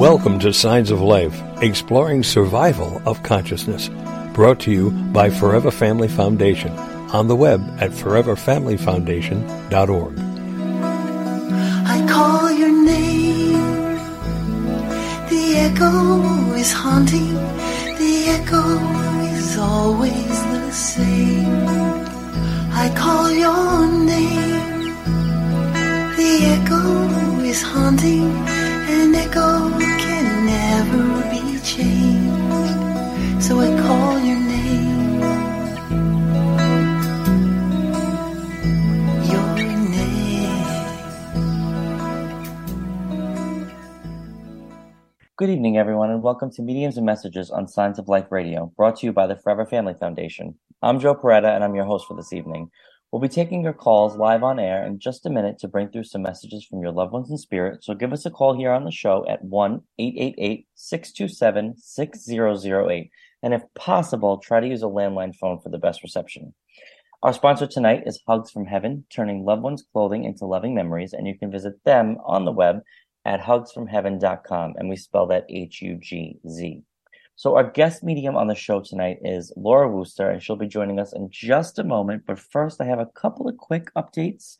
Welcome to Signs of Life, exploring survival of consciousness, brought to you by Forever Family Foundation, on the web at foreverfamilyfoundation.org. I call your name, the echo is haunting, the echo is always the same. I call your name, the echo is haunting, an echo can never be changed, so I call your name. Good evening, everyone, and welcome to Mediums and Messages on Signs of Life Radio, brought to you by the Forever Family Foundation. I'm Joe Perretta, and I'm your host for this evening. We'll be taking your calls live on air in just a minute to bring through some messages from your loved ones in spirit, so give us a call here on the show at 1-888-627-6008, and if possible, try to use a landline phone for the best reception. Our sponsor tonight is Hugs from Heaven, turning loved ones' clothing into loving memories, and you can visit them on the web at hugsfromheaven.com, and we spell that Hugz. So our guest medium on the show tonight is Laura Wooster, and she'll be joining us in just a moment. But first, I have a couple of quick updates.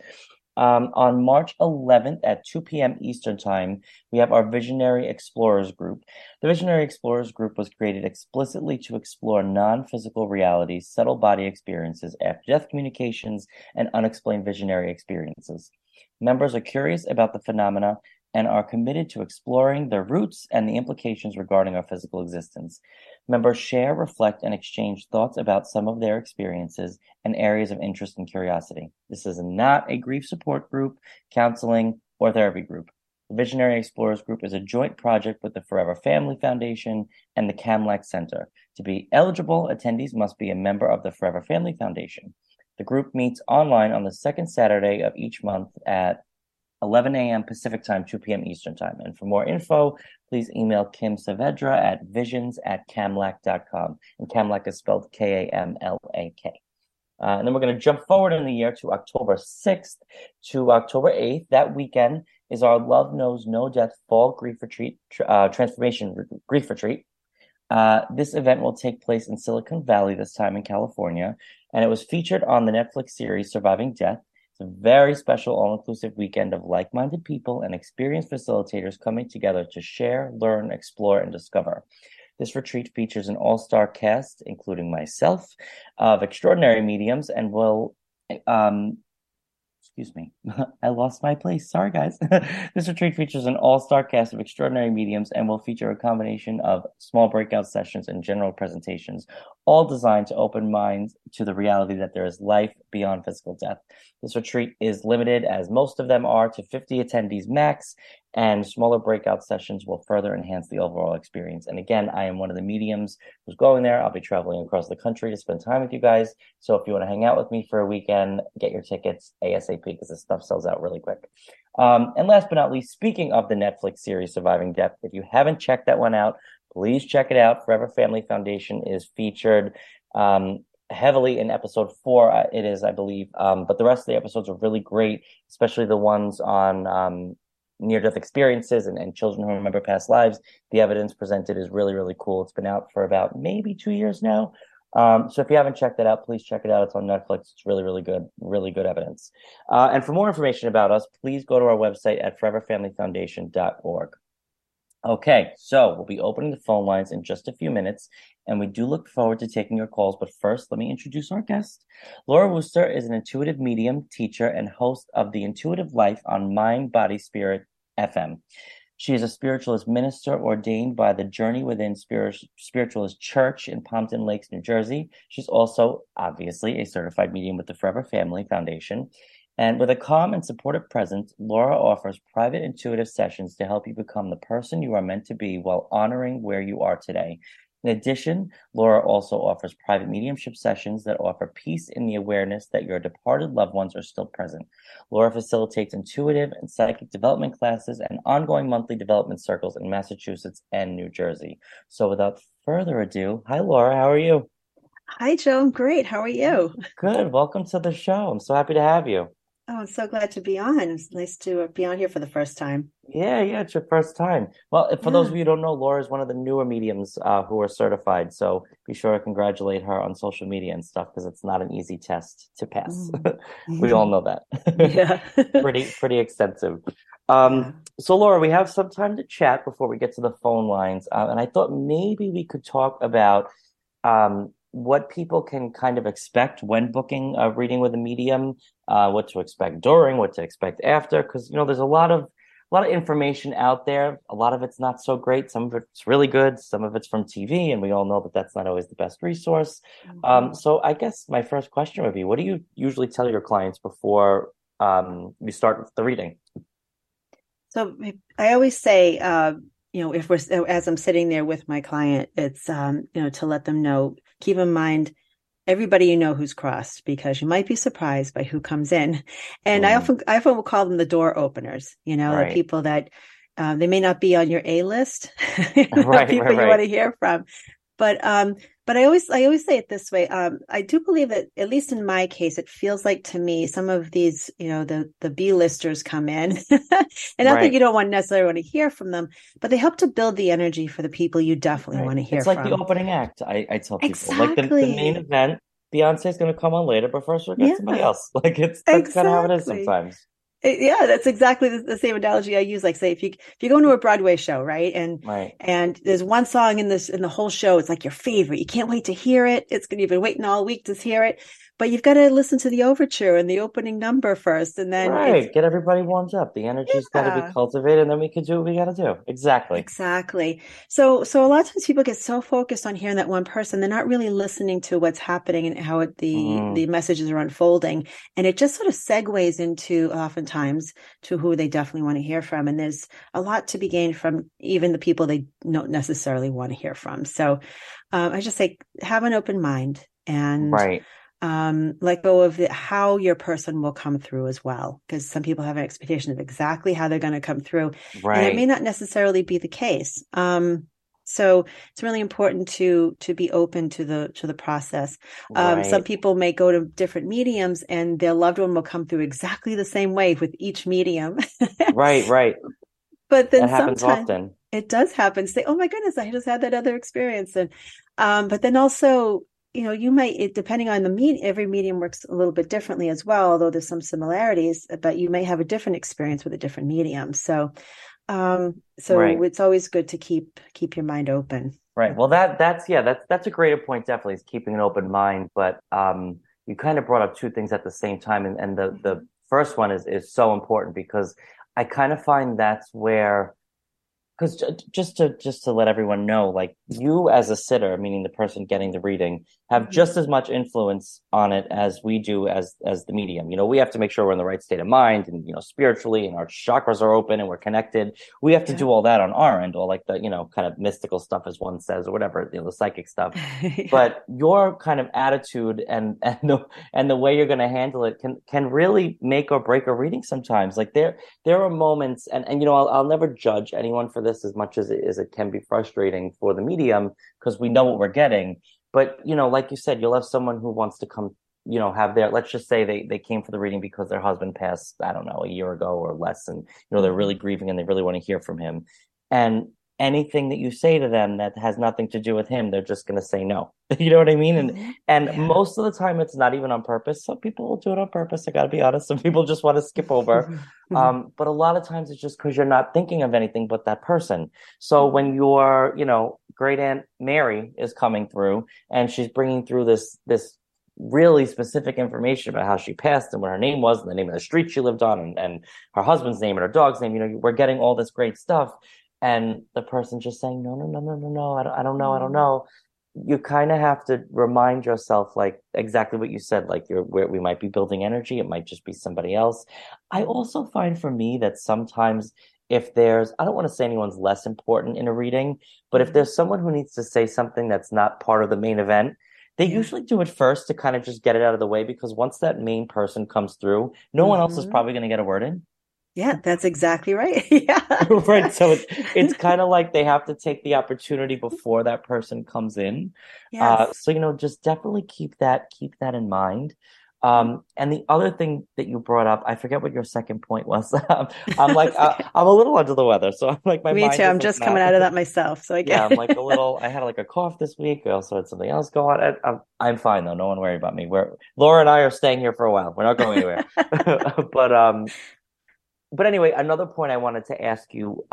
On March 11th at 2 p.m. Eastern Time, we have our Visionary Explorers group. The Visionary Explorers group was created explicitly to explore non-physical realities, subtle body experiences, after-death communications, and unexplained visionary experiences. Members are curious about the phenomena and are committed to exploring their roots and the implications regarding our physical existence. Members share, reflect, and exchange thoughts about some of their experiences and areas of interest and curiosity. This is not a grief support group, counseling, or therapy group. The Visionary Explorers Group is a joint project with the Forever Family Foundation and the Kamlak Center. To be eligible, attendees must be a member of the Forever Family Foundation. The group meets online on the second Saturday of each month at 11 a.m. Pacific Time, 2 p.m. Eastern Time. And for more info, please email Kim Saavedra at visions@kamlak.com. And Kamlak is spelled Kamlak. And then we're going to jump forward in the year to October 6th to October 8th. That weekend is our Love Knows No Death Fall Grief Retreat, Transformation Grief Retreat. This event will take place in Silicon Valley, this time in California. And it was featured on the Netflix series Surviving Death. A very special all-inclusive weekend of like-minded people and experienced facilitators coming together to share, learn, explore, and discover. This retreat features an all-star cast, including myself, of extraordinary mediums, and will... This retreat features an all-star cast of extraordinary mediums and will feature a combination of small breakout sessions and general presentations, all designed to open minds to the reality that there is life beyond physical death. This retreat is limited, as most of them are, to 50 attendees max, and smaller breakout sessions will further enhance the overall experience. And again, I am one of the mediums who's going there. I'll be traveling across the country to spend time with you guys. So if you want to hang out with me for a weekend, get your tickets ASAP, because this stuff sells out really quick. And last but not least, speaking of the Netflix series Surviving Death, if you haven't checked that one out, please check it out. Forever Family Foundation is featured heavily in episode 4, it is, I believe. But the rest of the episodes are really great, especially the ones on... near-death experiences and children who remember past lives. The evidence presented is really, really cool. It's been out for about maybe 2 years now. So if you haven't checked that out, please check it out. It's on Netflix. It's really, really good evidence. And for more information about us, please go to our website at foreverfamilyfoundation.org. Okay, so we'll be opening the phone lines in just a few minutes, and we do look forward to taking your calls. But first, let me introduce our guest. Laura Wooster is an intuitive medium, teacher, and host of The Intuitive Life on Mind, Body, Spirit, FM. She is a spiritualist minister ordained by the Journey Within Spiritualist Church in Pompton Lakes, New Jersey. She's also, obviously, a certified medium with the Forever Family Foundation. And with a calm and supportive presence, Laura offers private intuitive sessions to help you become the person you are meant to be while honoring where you are today. In addition, Laura also offers private mediumship sessions that offer peace in the awareness that your departed loved ones are still present. Laura facilitates intuitive and psychic development classes and ongoing monthly development circles in Massachusetts and New Jersey. So without further ado, hi, Laura. How are you? Hi, Joe. I'm great. How are you? Good. Welcome to the show. I'm so happy to have you. Oh, I'm so glad to be on. It's nice to be on here for the first time. Yeah, it's your first time. Well, for those of you who don't know, Laura is one of the newer mediums who are certified. So be sure to congratulate her on social media and stuff, because it's not an easy test to pass. We all know that. Yeah, pretty extensive. So, Laura, we have some time to chat before we get to the phone lines. And I thought maybe we could talk about what people can kind of expect when booking a reading with a medium, what to expect during, what to expect after, because, you know, there's a lot of information out there. A lot of it's not so great. Some of it's really good. Some of it's from TV. And we all know that that's not always the best resource. So I guess my first question would be, what do you usually tell your clients before you start the reading? So I always say, if we're, as I'm sitting there with my client, it's, to let them know, keep in mind everybody you know who's crossed, because you might be surprised by who comes in. And I often will call them the door openers, the people that they may not be on your A list, people you want to hear from. But I always say it this way. I do believe that, at least in my case, it feels like to me, some of these, the B-listers come in and I think you don't necessarily want to hear from them, but they help to build the energy for the people you definitely want to hear from. It's like the opening act. I tell people, like the main event, Beyonce's going to come on later, but first we'll get somebody else. Like that's kind of how it is sometimes. Yeah, that's exactly the same analogy I use. Like, say, if you go into a Broadway show, right, and there's one song in the whole show, it's like your favorite. You can't wait to hear it. You've been waiting all week to hear it, but you've got to listen to the overture and the opening number first, and then get everybody warmed up. The energy's got to be cultivated, and then we can do what we got to do. Exactly. So a lot of times people get so focused on hearing that one person, they're not really listening to what's happening and how the messages are unfolding, and it just sort of segues into oftentimes to who they definitely want to hear from. And there's a lot to be gained from even the people they don't necessarily want to hear from. So I just say, have an open mind and let go of how your person will come through as well. Because some people have an expectation of exactly how they're going to come through. Right. And it may not necessarily be the case. So it's really important to be open to the process. Some people may go to different mediums and their loved one will come through exactly the same way with each medium. Right. But then sometimes often. It does happen. Say, oh my goodness, I just had that other experience. And, but then also, you might, depending on every medium works a little bit differently as well, although there's some similarities, but you may have a different experience with a different medium. So, it's always good to keep your mind open. Right. Well, that's a greater point. Definitely is keeping an open mind, but, you kind of brought up two things at the same time. And the first one is so important, because I kind of find that's where, because just to let everyone know, like, you as a sitter, meaning the person getting the reading, have just as much influence on it as we do as the medium. We have to make sure we're in the right state of mind and, spiritually, and our chakras are open and we're connected. We have to do all that on our end, or like the, kind of mystical stuff, as one says, or whatever, the psychic stuff. But your kind of attitude and the way you're going to handle it can really make or break a reading sometimes. Like there are moments, and I'll never judge anyone for this, as much as it can be frustrating for the medium, because we know what we're getting. But like you said, you'll have someone who wants to come, have their, let's just say they came for the reading because their husband passed, I don't know, a year ago or less, and they're really grieving and they really want to hear from him, and anything that you say to them that has nothing to do with him, they're just going to say no. You know what I mean? And most of the time it's not even on purpose. Some people will do it on purpose, I got to be honest. Some people just want to skip over. But a lot of times it's just because you're not thinking of anything but that person. So when your, great Aunt Mary is coming through and she's bringing through this really specific information about how she passed and what her name was and the name of the street she lived on and her husband's name and her dog's name, we're getting all this great stuff. And the person just saying, no, I don't know. You kind of have to remind yourself, like exactly what you said, like we might be building energy. It might just be somebody else. I also find for me that sometimes if there's, I don't want to say anyone's less important in a reading, but if there's someone who needs to say something that's not part of the main event, they usually do it first to kind of just get it out of the way, because once that main person comes through, no one else is probably going to get a word in. Yeah, that's exactly right. Right. So it's kind of like they have to take the opportunity before that person comes in. Yes. So, just definitely keep that in mind. And the other thing that you brought up, I forget what your second point was. I'm like, I'm a little under the weather. So I'm like, my mind too. I'm just coming out of that myself. So I guess. Yeah, I'm like a little, I had like a cough this week. I also had something else go on. I'm fine though. No one worry about me. Laura and I are staying here for a while. We're not going anywhere. But anyway, another point I wanted to ask you,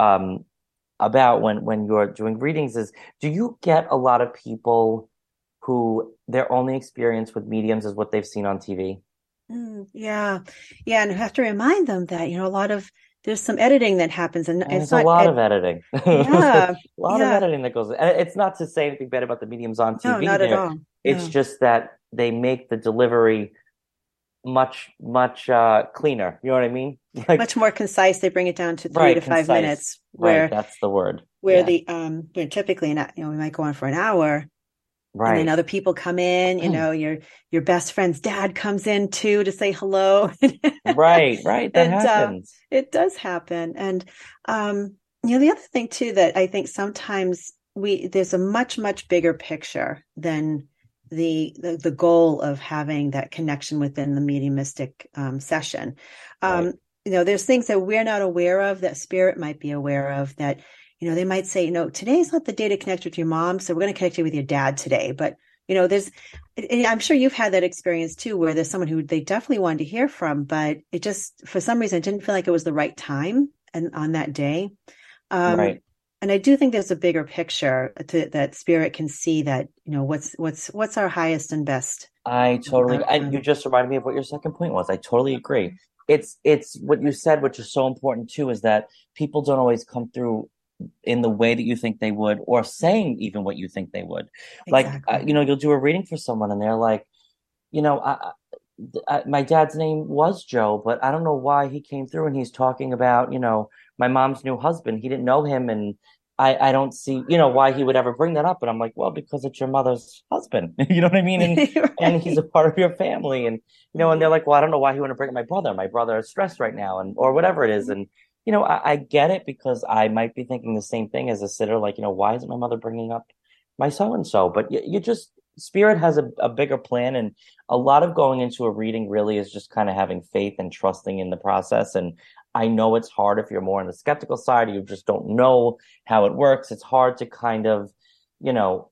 about when you're doing readings is, do you get a lot of people who their only experience with mediums is what they've seen on TV? Yeah. And I have to remind them that, you know, there's some editing that happens. And it's not a lot of editing. Yeah, a lot of editing that goes. And it's not to say anything bad about the mediums on TV. No, not at all. It's just that they make the delivery much cleaner. You know what I mean? Like, much more concise. They bring it down to 3 to 5 minutes. Right, that's the word. Where the typically, we might go on for an hour. Right. And then other people come in, you know, your best friend's dad comes in too to say hello. Right. That happens. It does happen. And, you know, the other thing too, that I think sometimes there's a much bigger picture than the goal of having that connection within the mediumistic session. Right. You know, there's things that we're not aware of that spirit might be aware of that, you know, they might say, you know, today's not the day to connect with your mom, so we're going to connect you with your dad today. But, you know, I'm sure you've had that experience too, where there's someone who they definitely wanted to hear from, but it just, for some reason, didn't feel like it was the right time and on that day. Right. And I do think there's a bigger picture that spirit can see that, you know, what's our highest and best. I totally, and you just reminded me of what your second point was. I totally agree. It's what you said, which is so important too, is that people don't always come through in the way that you think they would, or saying even what you think they would. Exactly. Like, you know, you'll do a reading for someone and they're like, you know, my dad's name was Joe, but I don't know why he came through and he's talking about, you know, my mom's new husband. He didn't know him. And I don't see, you know, why he would ever bring that up. And I'm like, well, because it's your mother's husband. You know what I mean? And, right. And he's a part of your family. And, you know, and they're like, well, I don't know why he would bring up my brother. My brother is stressed right now, and, or whatever it is. And, you know, I get it, because I might be thinking the same thing as a sitter, like, you know, why isn't my mother bringing up my so-and-so? But you just, spirit has a bigger plan, and a lot of going into a reading really is just kind of having faith and trusting in the process. And I know it's hard if you're more on the skeptical side, you just don't know how it works. It's hard to kind of, you know,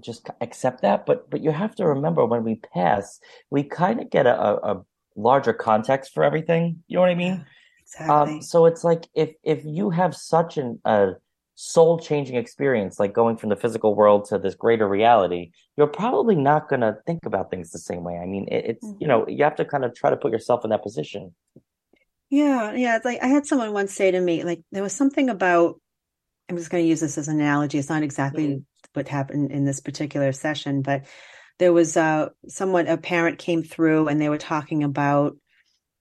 just accept that. But you have to remember, when we pass, we kind of get a larger context for everything. You know what I mean? Exactly. So it's like, if you have such a soul-changing experience, like going from the physical world to this greater reality, you're probably not going to think about things the same way. I mean, it's you know, you have to kind of try to put yourself in that position. Yeah. It's like, I had someone once say to me, like, there was something about, I'm just going to use this as an analogy. It's not exactly what happened in this particular session, but there was a parent came through and they were talking about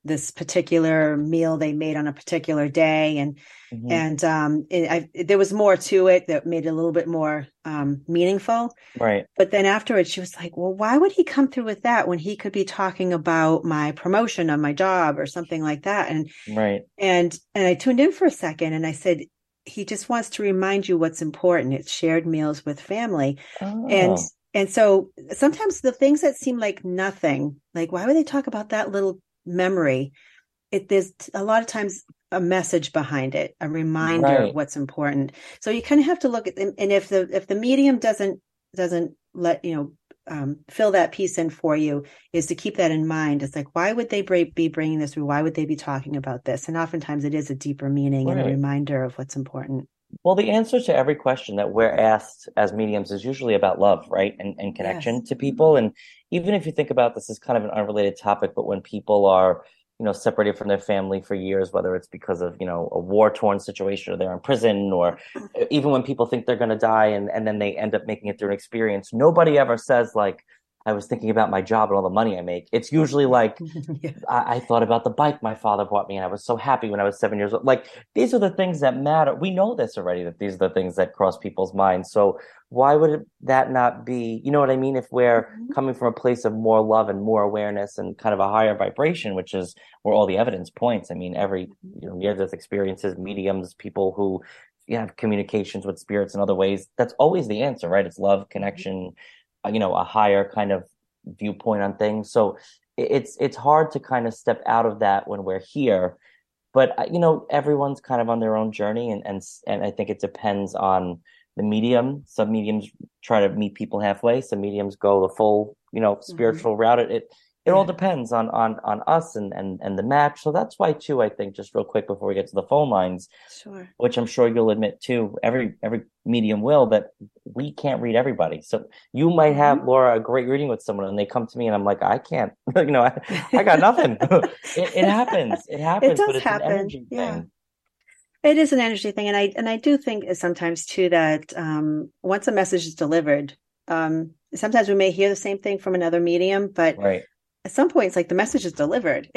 this particular meal they made on a particular day. And, there was more to it that made it a little bit more meaningful. Right. But then afterwards she was like, well, why would he come through with that when he could be talking about my promotion on my job or something like that? And, right. And I tuned in for a second and I said, he just wants to remind you what's important. It's shared meals with family. Oh. And so sometimes the things that seem like nothing, like why would they talk about that little memory, there's a lot of times a message behind it, a reminder of what's important. So you kind of have to look at them, and if the medium doesn't let you know, fill that piece in for you, is to keep that in mind. It's like, why would they be bringing this through? Why would they be talking about this? And oftentimes it is a deeper meaning and a reminder of what's important. Well, the answer to every question that we're asked as mediums is usually about love, right? And connection to people. And even if you think about this as kind of an unrelated topic, but when people are, you know, separated from their family for years, whether it's because of, you know, a war-torn situation or they're in prison, or even when people think they're going to die and then they end up making it through an experience, nobody ever says, like, I was thinking about my job and all the money I make. It's usually like, I thought about the bike my father bought me and I was so happy when I was 7 years old. Like, these are the things that matter. We know this already, that these are the things that cross people's minds. So why would that not be, you know what I mean? If we're coming from a place of more love and more awareness and kind of a higher vibration, which is where all the evidence points. I mean, every near-death experiences, mediums, people who have communications with spirits in other ways, that's always the answer, right? It's love, connection, you know, a higher kind of viewpoint on things. So it's hard to kind of step out of that when we're here. But, you know, everyone's kind of on their own journey. And I think it depends on the medium. Some mediums try to meet people halfway. Some mediums go the full, you know, spiritual route. It all depends on us and the match. So that's why, too, I think, just real quick before we get to the phone lines, sure, which I'm sure you'll admit, too, every medium will, that we can't read everybody. So you might have, Laura, a great reading with someone, and they come to me and I'm like, I can't, you know, I got nothing. It happens. It does happen. An energy thing. It is an energy thing. And I do think sometimes, too, that once a message is delivered, sometimes we may hear the same thing from another medium, but right. At some points, like, the message is delivered,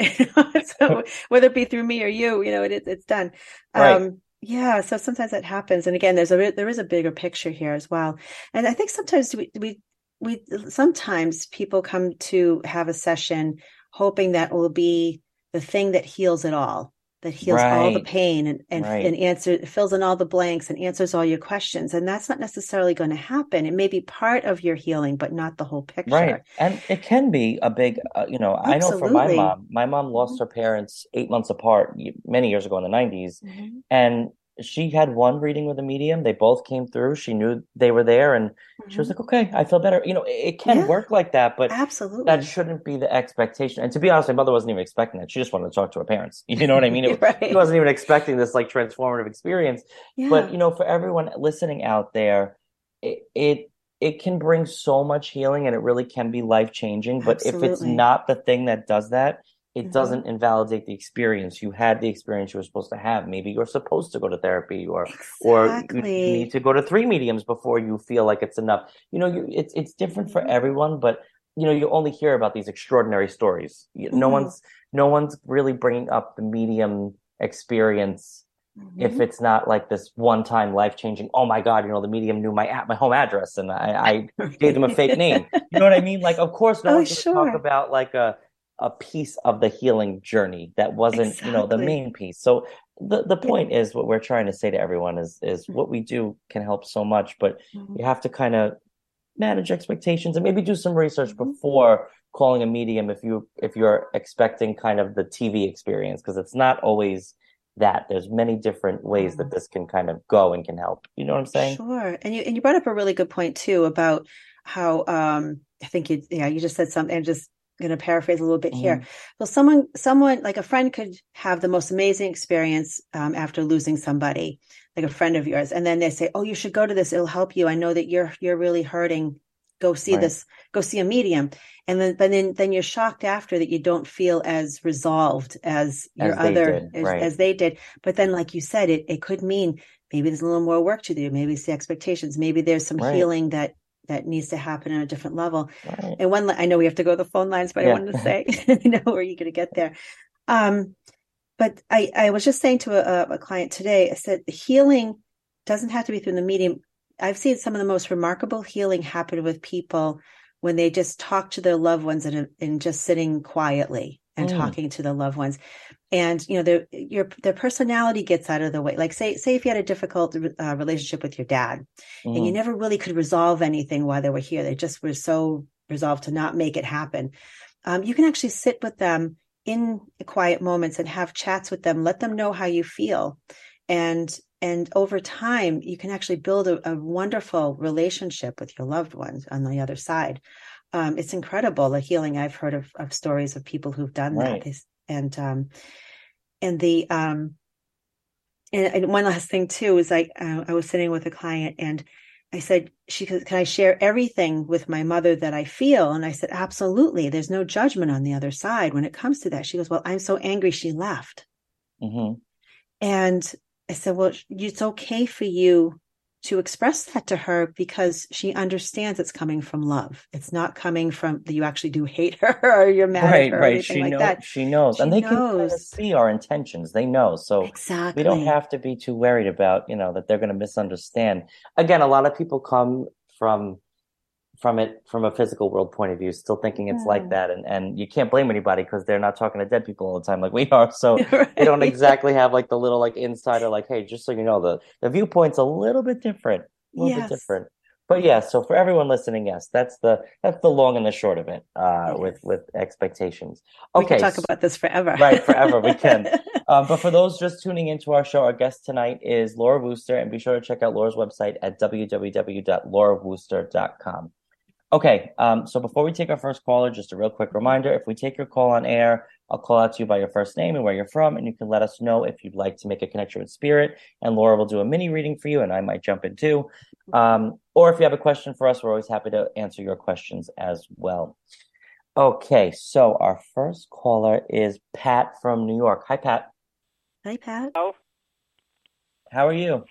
so whether it be through me or you, you know, it's done. Right. Yeah. So sometimes that happens. And again, there is a bigger picture here as well. And I think sometimes sometimes people come to have a session hoping that will be the thing that heals it all, that heals all the pain and fills in all the blanks and answers all your questions. And that's not necessarily going to happen. It may be part of your healing, but not the whole picture. Right. And it can be a big, you know, absolutely. I know for my mom lost her parents 8 months apart many years ago in the 90s. Mm-hmm. And she had one reading with a medium. They both came through. She knew they were there, and she was like, okay, I feel better. You know, it can work like that, but absolutely, that shouldn't be the expectation. And to be honest, my mother wasn't even expecting it. She just wanted to talk to her parents. You know what I mean? She wasn't even expecting this, like, transformative experience. Yeah. But, you know, for everyone listening out there, it can bring so much healing, and it really can be life-changing. But if it's not the thing that does that, it doesn't invalidate the experience. You had the experience you were supposed to have. Maybe you're supposed to go to therapy, or you need to go to three mediums before you feel like it's enough. You know, it's different for everyone, but, you know, you only hear about these extraordinary stories. No one's really bringing up the medium experience if it's not like this one-time life-changing, oh my God, you know, the medium knew my home address and I gave them a fake name. You know what I mean? Like, of course, no one's going to talk about, like, a piece of the healing journey that wasn't, you know, the main piece. So the point is, what we're trying to say to everyone is what we do can help so much, but you have to kind of manage expectations and maybe do some research before calling a medium if you're expecting kind of the TV experience, because it's not always that. There's many different ways that this can kind of go and can help. You know what I'm saying? Sure. And you brought up a really good point too about how I think you just said something, and just going to paraphrase a little bit here. Well, someone like a friend could have the most amazing experience after losing somebody, like a friend of yours, and then they say, "Oh, you should go to this; it'll help you. I know that you're really hurting. Go see this. Go see a medium." And then you're shocked after that you don't feel as resolved as they did. But then, like you said, it could mean maybe there's a little more work to do. Maybe it's the expectations. Maybe there's some healing that needs to happen on a different level. Right. And I know we have to go to the phone lines, but I wanted to say, you know, where are you going to get there? But I was just saying to a client today, I said, healing doesn't have to be through the medium. I've seen some of the most remarkable healing happen with people when they just talk to their loved ones and just sitting quietly and talking to their loved ones. And, you know, their personality gets out of the way. Like, say if you had a difficult relationship with your dad and you never really could resolve anything while they were here, they just were so resolved to not make it happen. You can actually sit with them in quiet moments and have chats with them, let them know how you feel. And over time, you can actually build a wonderful relationship with your loved ones on the other side. It's incredible, the healing. I've heard of stories of people who've done that. And one last thing too is I was sitting with a client and I said, can I share everything with my mother that I feel? And I said, absolutely. There's no judgment on the other side when it comes to that. She goes, well, I'm so angry she left. Mm-hmm. And I said, well, it's okay for you to express that to her because she understands it's coming from love. It's not coming from that you actually do hate her or you're mad at her or anything that. She knows. She knows. Can kind of see our intentions. They know. So we don't have to be too worried about, you know, that they're going to misunderstand. Again, a lot of people come from a physical world point of view, still thinking it's like that. And you can't blame anybody because they're not talking to dead people all the time like we are. So they don't exactly have like the little like insider, like, hey, just so you know, the viewpoint's a little bit different. But yeah, so for everyone listening, yes, that's the long and the short of it, with expectations. Okay, we can talk about this forever. Right, forever we can. But for those just tuning into our show, our guest tonight is Laura Wooster, and be sure to check out Laura's website at www.laurawooster.com. Okay, so before we take our first caller, just a real quick reminder: if we take your call on air, I'll call out to you by your first name and where you're from, and you can let us know if you'd like to make a connection with Spirit, and Laura will do a mini reading for you, and I might jump in too. Or if you have a question for us, we're always happy to answer your questions as well. Okay, so our first caller is Pat from New York. Hi, Pat. Hi, Pat. Oh, how are you?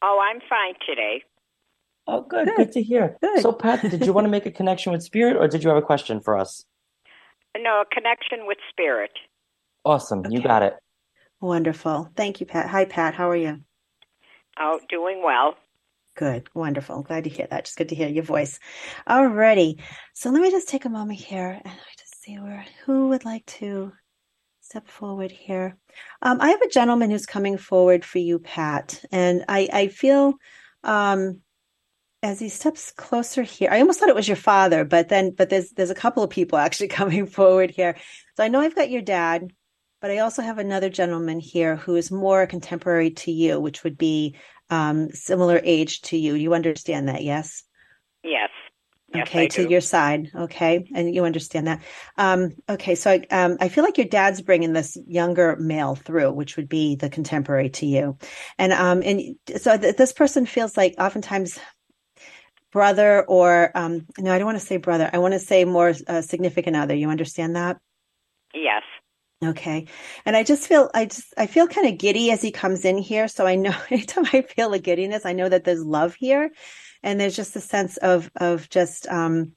Oh, I'm fine today. Oh, good. Good to hear. Good. So, Pat, did you want to make a connection with Spirit, or did you have a question for us? No, a connection with Spirit. Awesome. Okay. You got it. Wonderful. Thank you, Pat. Hi, Pat. How are you? Oh, doing well. Good. Wonderful. Glad to hear that. Just good to hear your voice. All righty. So let me just take a moment here and I just see who would like to step forward here. I have a gentleman who's coming forward for you, Pat. And I feel... as he steps closer here, I almost thought it was your father, but there's a couple of people actually coming forward here. So I know I've got your dad, but I also have another gentleman here who is more contemporary to you, which would be similar age to you. You understand that, yes? Yes. Okay, yes, to your side. Okay, and you understand that. Okay, so I feel like your dad's bringing this younger male through, which would be the contemporary to you, and so this person feels like oftentimes. Brother or, no, I don't want to say brother. I want to say more significant other. You understand that? Yes. Okay. And I feel kind of giddy as he comes in here. So I know anytime I feel a giddiness, I know that there's love here and there's just a sense of just, so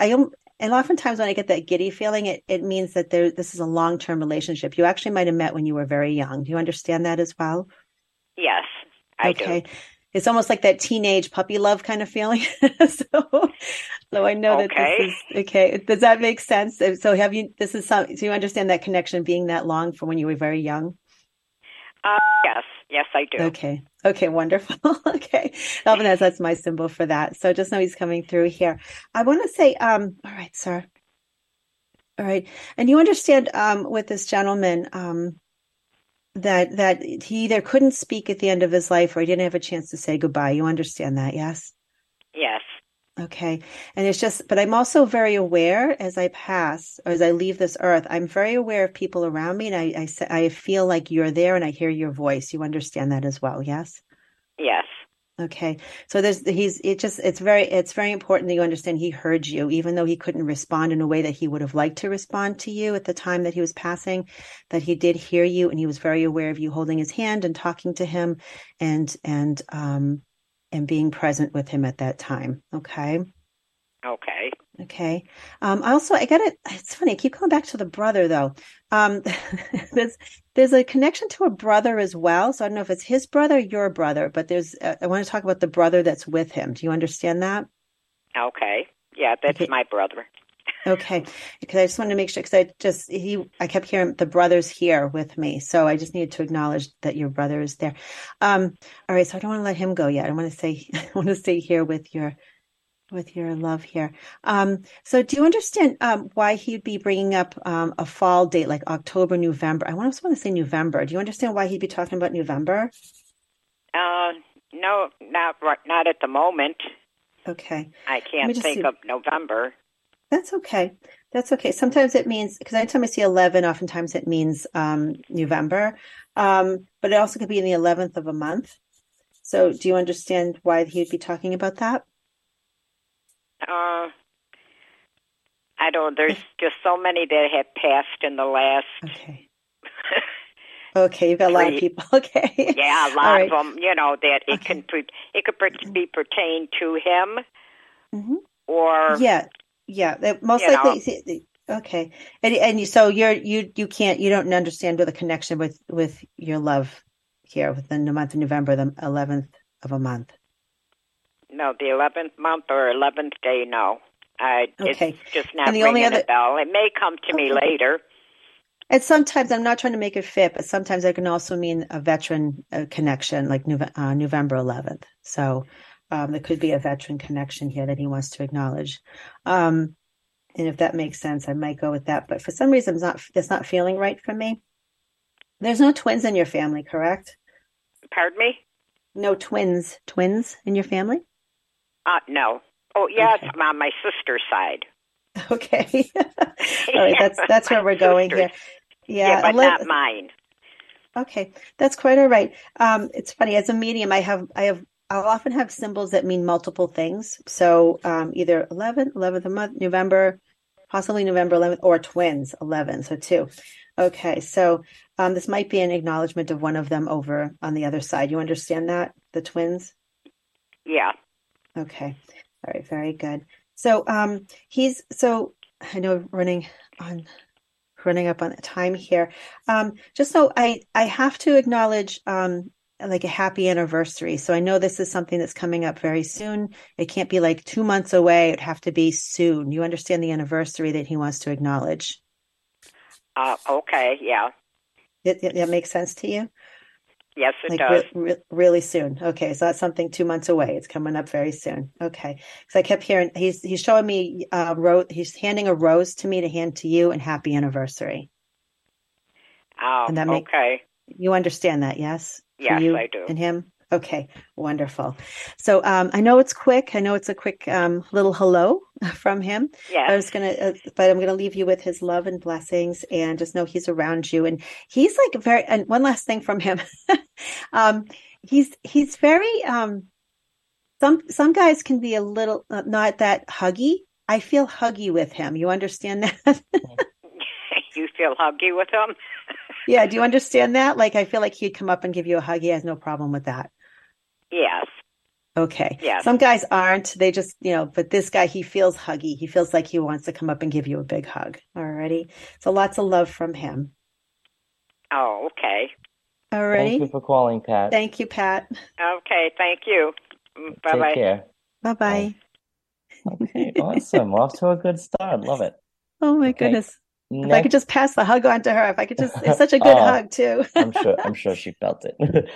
I am, and oftentimes when I get that giddy feeling, it means that this is a long-term relationship. You actually might've met when you were very young. Do you understand that as well? Yes, I do. It's almost like that teenage puppy love kind of feeling. so I know that this is okay. Does that make sense? So so you understand that connection being that long from when you were very young? Yes. Yes, I do. Okay. Okay. Wonderful. Okay. That's my symbol for that. So just know he's coming through here. I want to say, all right, sir. All right. And you understand, with this gentleman, that he either couldn't speak at the end of his life or he didn't have a chance to say goodbye. You understand that, yes? Yes. Okay. And it's just, but I'm also very aware as I pass, or as I leave this earth, I'm very aware of people around me. And I feel like you're there and I hear your voice. You understand that as well, yes? Yes. Okay. So it's very important that you understand he heard you, even though he couldn't respond in a way that he would have liked to respond to you at the time that he was passing, that he did hear you and he was very aware of you holding his hand and talking to him and being present with him at that time. Okay. Okay. Okay. It's funny. I keep going back to the brother though. There's a connection to a brother as well. So I don't know if it's his brother, or your brother, but I want to talk about the brother that's with him. Do you understand that? Okay. Yeah, that's my brother. Okay. Because I just wanted to make sure, because I kept hearing the brother's here with me. So I just needed to acknowledge that your brother is there. All right. So I don't want to let him go yet. I want to stay here with your love here. So do you understand why he'd be bringing up a fall date like October, November? I also want to say November. Do you understand why he'd be talking about November? No, not at the moment. Okay. I can't think of November. That's okay. That's okay. Sometimes it means, because anytime I see 11, oftentimes it means November. But it also could be in the 11th of a month. So do you understand why he'd be talking about that? I don't. There's just so many that have passed in the last. Okay. Okay, you've got a lot of people. Okay. Yeah, a lot of them. You know that it can it could be pertained to him, mm-hmm. or yeah. Most likely. Okay, and so you don't understand with a connection with your love here within the month of November, the 11th of a month. No, the 11th month or 11th day, no. It's just not ringing a bell. It may come to me later. And sometimes, I'm not trying to make it fit, but sometimes I can also mean a veteran connection, like November 11th. So There could be a veteran connection here that he wants to acknowledge. And if that makes sense, I might go with that. But for some reason, it's not feeling right for me. There's no twins in your family, correct? Pardon me? No twins. Twins in your family? No. Oh, yes, okay. I'm on my sister's side. Okay. All right, that's where we're going here. Yeah, but not mine. Okay, that's quite all right. It's funny, as a medium, I'll often have symbols that mean multiple things. So either 11th of month, November, possibly November 11th, or twins, 11, so two. Okay, so this might be an acknowledgement of one of them over on the other side. You understand that, the twins? Yeah. Okay. All right, very good. So I know I'm running up on time here. Just so I have to acknowledge like a happy anniversary. So I know this is something that's coming up very soon. It can't be like 2 months away. It'd have to be soon. You understand the anniversary that he wants to acknowledge? Okay, yeah. That makes sense to you? Yes, it does. Really soon. Okay, so that's something 2 months away. It's coming up very soon. Okay, because I kept hearing he's showing me he's handing a rose to me to hand to you, and happy anniversary. Oh, okay. You understand that, yes? Yes, I do. And him. Okay, wonderful. So I know it's quick. I know it's a quick little hello from him. Yeah. But I'm going to leave you with his love and blessings, and just know he's around you. And he's like and one last thing from him. He's very, some guys can be a little, not that huggy. I feel huggy with him. You understand that? You feel huggy with him? Yeah. Do you understand that? Like, I feel like he'd come up and give you a hug. He has no problem with that. Yes. Okay. Yes. Some guys aren't. They just, but this guy, he feels huggy. He feels like he wants to come up and give you a big hug. Alrighty. So lots of love from him. Oh, okay. Alrighty. Thank you for calling, Pat. Thank you, Pat. Okay. Thank you. Bye-bye. Take care. Bye-bye. Okay. Awesome. Off to a good start. Love it. Oh, my goodness. If I could just pass the hug on to her, it's such a good hug too. I'm sure she felt it.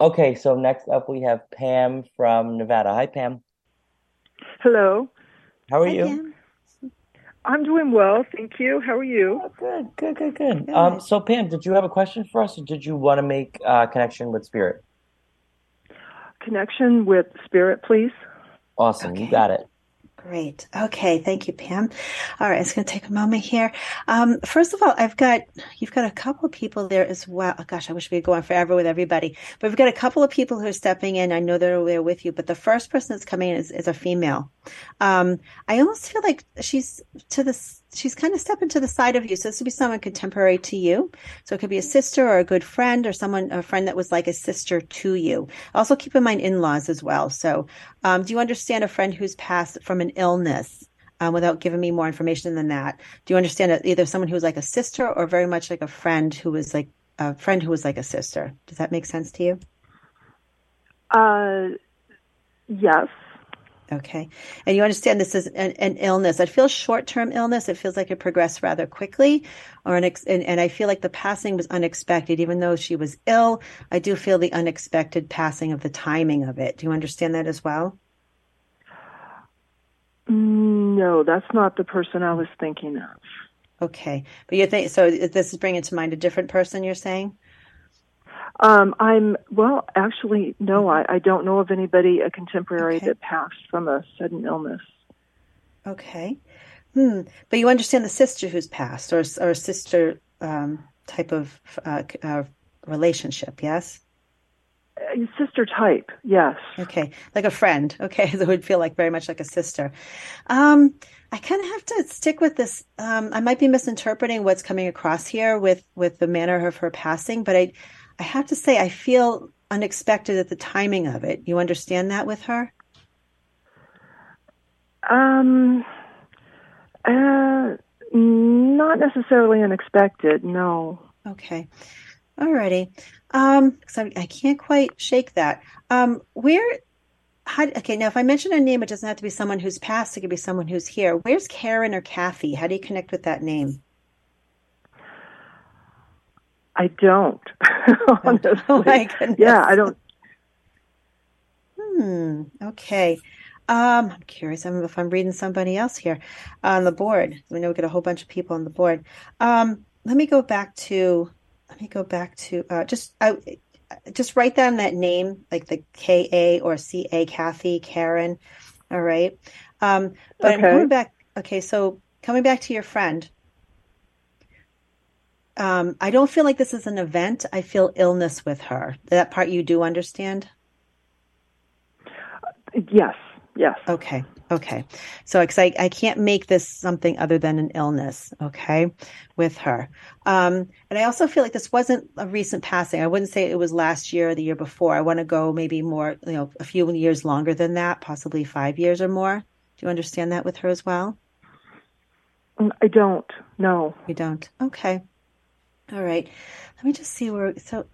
Okay, so next up we have Pam from Nevada. Hi, Pam. Hello. How are you? Pam. I'm doing well, thank you. How are you? Oh, good. So Pam, did you have a question for us, or did you want to make connection with Spirit? Connection with Spirit, please. Awesome, okay. You got it. Great. Okay. Thank you, Pam. All right. It's going to take a moment here. First of all, you've got a couple of people there as well. Oh, gosh, I wish we could go on forever with everybody, but we've got a couple of people who are stepping in. I know they're there with you, but the first person that's coming in is a female. I almost feel like she's kind of stepping to the side of you. So this would be someone contemporary to you. So it could be a sister or a good friend, or a friend that was like a sister to you. Also keep in mind in-laws as well. So do you understand a friend who's passed from an illness without giving me more information than that? Do you understand either someone who was like a sister, or very much like a friend who was like a sister? Does that make sense to you? Yes. Okay. And you understand this is an illness. It feels short-term illness. It feels like it progressed rather quickly. And I feel like the passing was unexpected. Even though she was ill, I do feel the unexpected passing of the timing of it. Do you understand that as well? No, that's not the person I was thinking of. Okay. But so this is bringing to mind a different person, you're saying? I don't know of anybody, a contemporary that passed from a sudden illness. Okay. But you understand the sister who's passed, or a sister type of relationship, yes? Sister type, yes. Okay, like a friend. Okay, so it would feel like very much like a sister. I kind of have to stick with this. I might be misinterpreting what's coming across here with the manner of her passing, but I have to say, I feel unexpected at the timing of it. You understand that with her? Not necessarily unexpected, no. Okay. Alrighty. So I can't quite shake that. Now if I mention a name, it doesn't have to be someone who's passed. It could be someone who's here. Where's Karen or Kathy? How do you connect with that name? I don't. Honestly. Oh my goodness. Yeah, I don't. Okay. I'm curious if I'm reading somebody else here on the board. We know we get a whole bunch of people on the board. Let me go back to write down that name, like the K-A or C-A, Kathy, Karen. All right. But okay. I'm coming back. Okay. So coming back to your friend, I don't feel like this is an event. I feel illness with her. That part you do understand? Yes. Okay. So, because I can't make this something other than an illness, okay, with her. And I also feel like this wasn't a recent passing. I wouldn't say it was last year or the year before. I want to go maybe more, a few years longer than that, possibly 5 years or more. Do you understand that with her as well? I don't. No. You don't. Okay. All right. Let me just see where. So,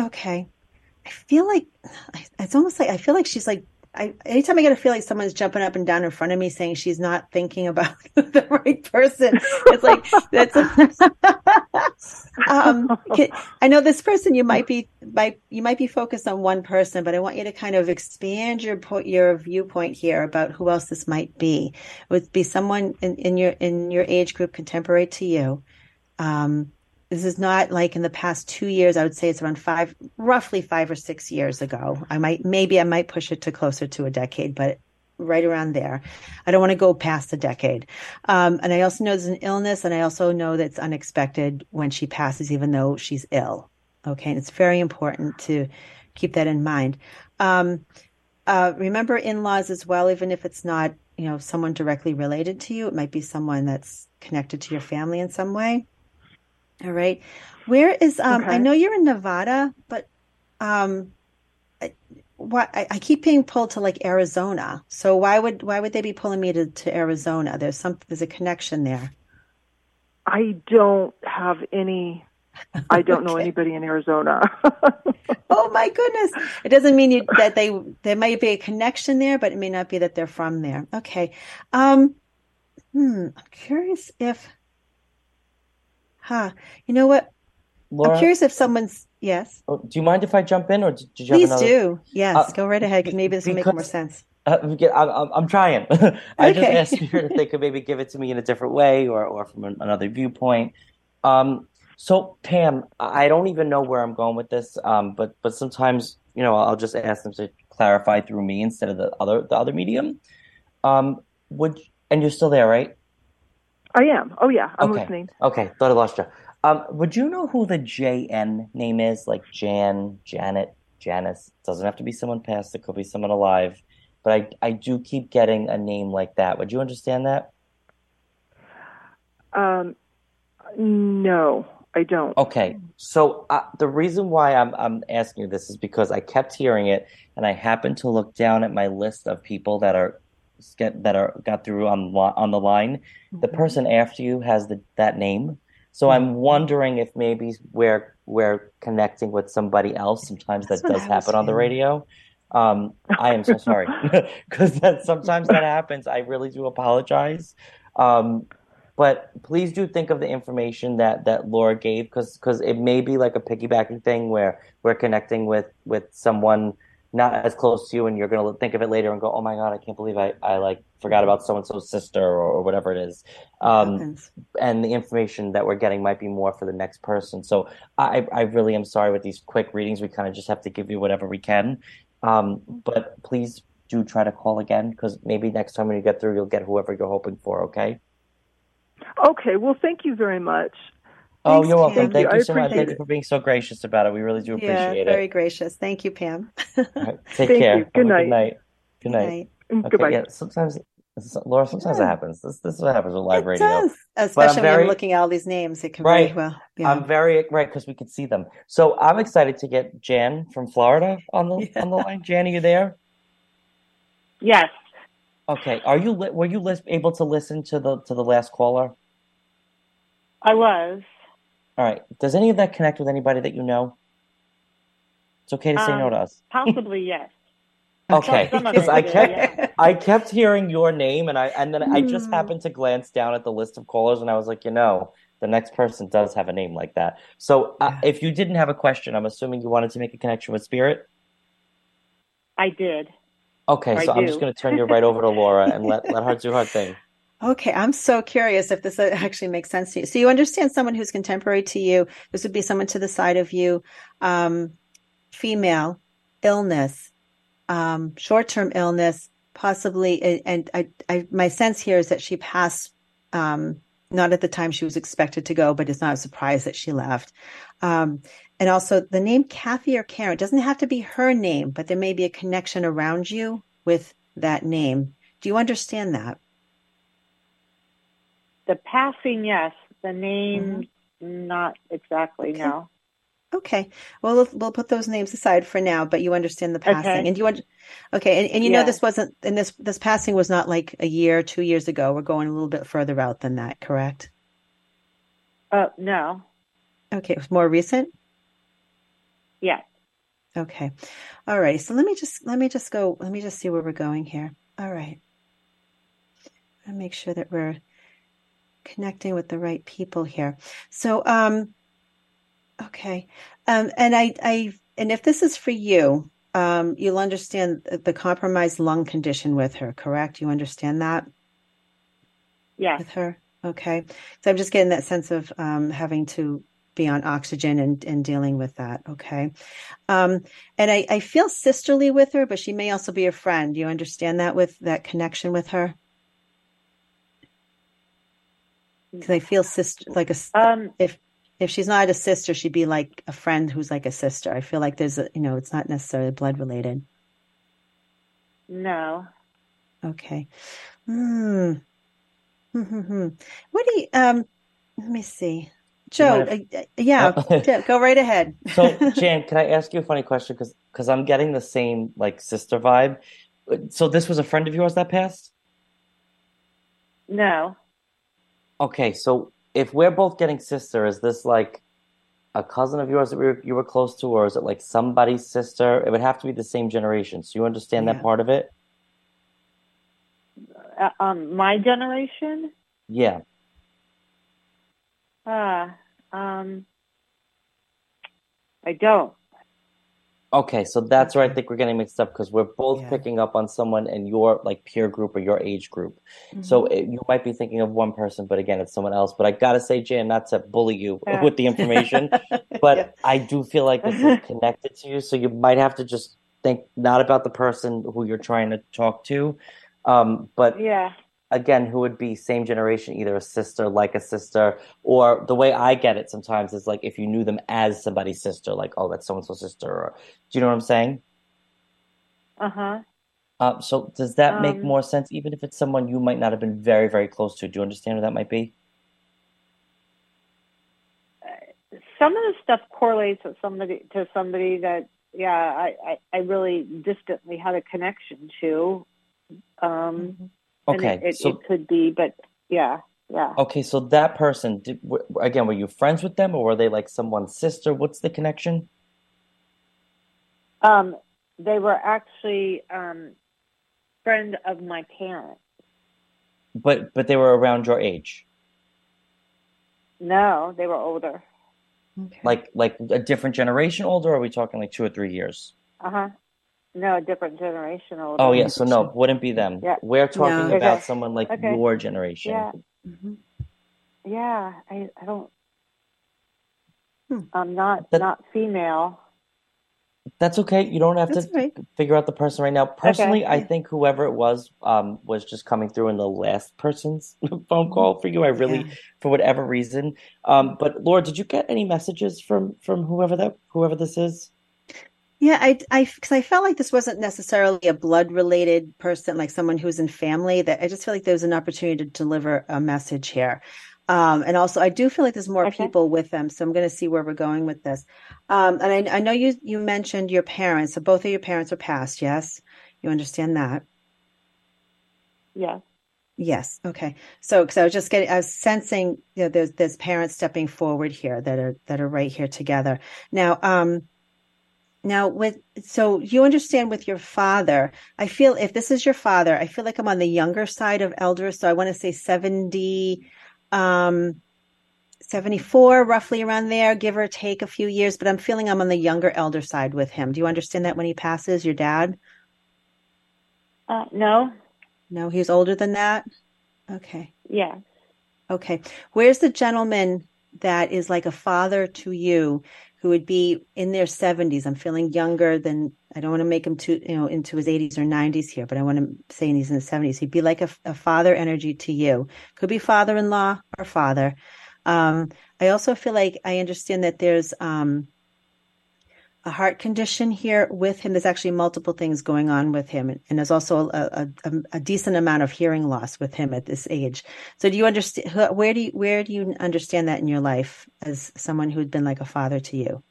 okay. I feel like she's like, anytime I get a feeling like someone's jumping up and down in front of me saying she's not thinking about the right person. It's like, I know this person, you might be focused on one person, but I want you to kind of expand your viewpoint here about who else this might be. It would be someone in your age group, contemporary to you. This is not like in the past 2 years. I would say it's around roughly 5 or 6 years ago. I might push it to closer to a decade, but right around there. I don't want to go past a decade. And I also know there's an illness, and I also know that it's unexpected when she passes, even though she's ill. Okay, and it's very important to keep that in mind. Remember in-laws as well, even if it's not someone directly related to you. It might be someone that's connected to your family in some way. All right. Where is, okay. I know you're in Nevada, but I keep being pulled to like Arizona. So why would they be pulling me to Arizona? There's a connection there. I don't have any, I don't know anybody in Arizona. Oh my goodness. It doesn't mean that there might be a connection there, but it may not be that they're from there. Okay. I'm curious if, you know what? Laura, I'm curious if someone's... Yes? Do you mind if I jump in, or did you have another? Please do. Yes, go right ahead, because maybe this will make more sense. I'm trying. I just asked her if they could maybe give it to me in a different way or from another viewpoint. So, Pam, I don't even know where I'm going with this, but sometimes, I'll just ask them to clarify through me instead of the other medium. And you're still there, right? I am. Oh, yeah. I'm listening. Okay. Thought I lost you. Would you know who the JN name is? Like Jan, Janet, Janice. Doesn't have to be someone past. It could be someone alive. But I do keep getting a name like that. Would you understand that? No, I don't. Okay. So the reason why I'm asking you this is because I kept hearing it, and I happened to look down at my list of people that got through on the line. Mm-hmm. The person after you has that name, so mm-hmm. I'm wondering if maybe we're connecting with somebody else. Sometimes that's that does happen on the radio. I am so sorry, because sometimes that happens. I really do apologize, but please do think of the information that Laura gave, because it may be like a piggybacking thing where we're connecting with someone not as close to you, and you're going to think of it later and go, oh my God, I can't believe I like forgot about so-and-so's sister or whatever it is. And the information that we're getting might be more for the next person. So I really am sorry with these quick readings. We kind of just have to give you whatever we can. But please do try to call again, because maybe next time when you get through, you'll get whoever you're hoping for. Okay. Okay. Well, thank you very much. Oh, thanks, you're welcome. Pam. Thank you so much. Thank you for being so gracious about it. We really do appreciate it. Yeah, very gracious. Thank you, Pam. Right, take care. Good night. Okay, goodbye. Yeah, sometimes it happens. This is what happens with live radio. Does. Especially when I'm looking at all these names. It can be well. Yeah. Because we can see them. So I'm excited to get Jan from Florida on the line. Jan, are you there? Yes. Okay. Were you able to listen to the last caller? I was. All right. Does any of that connect with anybody that you know? It's okay to say no to us. Possibly, yes. Okay. Because I kept hearing your name, and then I just happened to glance down at the list of callers, and I was like, the next person does have a name like that. So if you didn't have a question, I'm assuming you wanted to make a connection with Spirit? I did. Okay, or so I'm just going to turn you right over to Laura and let her do her thing. Okay, I'm so curious if this actually makes sense to you. So you understand someone who's contemporary to you. This would be someone to the side of you, female, illness, short-term illness, possibly. And I, my sense here is that she passed not at the time she was expected to go, but it's not a surprise that she left. And also the name Kathy or Karen, it doesn't have to be her name, but there may be a connection around you with that name. Do you understand that? The passing, yes. The name, not exactly, okay. No. Okay. Well, we'll put those names aside for now, but you understand the passing. Okay. And you know this wasn't, and this passing was not like a year, 2 years ago. We're going a little bit further out than that, correct? No. Okay. It was more recent? Yeah. Okay. All right. So let me just see where we're going here. All right. I'll make sure that we're connecting with the right people here. So, okay. And I if this is for you, you'll understand the compromised lung condition with her, correct? You understand that? Yeah. With her? Okay. So I'm just getting that sense of having to be on oxygen and dealing with that. Okay. And I feel sisterly with her, but she may also be a friend. You understand that with that connection with her? Because I feel sister, like a, if she's not a sister, she'd be like a friend who's like a sister. I feel like there's a, it's not necessarily blood related. No. Okay. What do you, let me see. Joe, go right ahead. So Jan, can I ask you a funny question? Because I'm getting the same like sister vibe. So this was a friend of yours that passed? No. Okay, so if we're both getting sister, is this like a cousin of yours that you were close to, or is it like somebody's sister? It would have to be the same generation. So you understand that part of it? My generation? Yeah. I don't. Okay, so that's where I think we're getting mixed up, because we're both picking up on someone in your like peer group or your age group. Mm-hmm. So you might be thinking of one person, but again, it's someone else. But I got to say, Jan, not to bully you with the information, but I do feel like this is connected to you. So you might have to just think not about the person who you're trying to talk to, but again, who would be same generation, either a sister, like a sister, or the way I get it sometimes is like if you knew them as somebody's sister, like, oh, that's so-and-so's sister. Or, do you know what I'm saying? Uh-huh. So does that make more sense, even if it's someone you might not have been very, very close to? Do you understand what that might be? Some of the stuff correlates with somebody that, I really distantly had a connection to. Okay, it could be, but yeah. Okay, so that person, were you friends with them, or were they like someone's sister? What's the connection? They were actually friend of my parents. But they were around your age? No, they were older. Okay. Like a different generation older, or are we talking like 2 or 3 years? Uh-huh. No, a different generation. Older. Oh, yeah. So, no, wouldn't be them. Yeah. We're talking about someone like your generation. Yeah. Mm-hmm. Yeah. I don't. I'm not female. That's okay. You don't have figure out the person right now. Personally, I think whoever it was just coming through in the last person's phone call for you. I really, for whatever reason. But Laura, did you get any messages from whoever this is? Yeah, because I felt like this wasn't necessarily a blood-related person, like someone who's in family. That I just feel like there was an opportunity to deliver a message here, and also I do feel like there's more people with them. So I'm going to see where we're going with this. And I know you mentioned your parents. So both of your parents are passed. Yes, you understand that. Yeah. Yes. Okay. So, because I was sensing there's parents stepping forward here that are right here together now. Now, so you understand with your father, I feel if this is your father, I feel like I'm on the younger side of elder. So I want to say 70, 74, roughly around there, give or take a few years. But I'm feeling I'm on the younger elder side with him. Do you understand that when he passes, your dad? No. No, he's older than that? Okay. Yeah. Okay. Where's the gentleman that is like a father to you who would be in their 70s? I'm feeling younger than, I don't want to make him too, into his 80s or 90s here, but I want to say he's in his 70s. He'd be like a father energy to you. Could be father-in-law or father. I also feel like I understand that there's a heart condition here with him. There's actually multiple things going on with him. And there's also a decent amount of hearing loss with him at this age. So do you understand, where do you understand that in your life as someone who'd been like a father to you?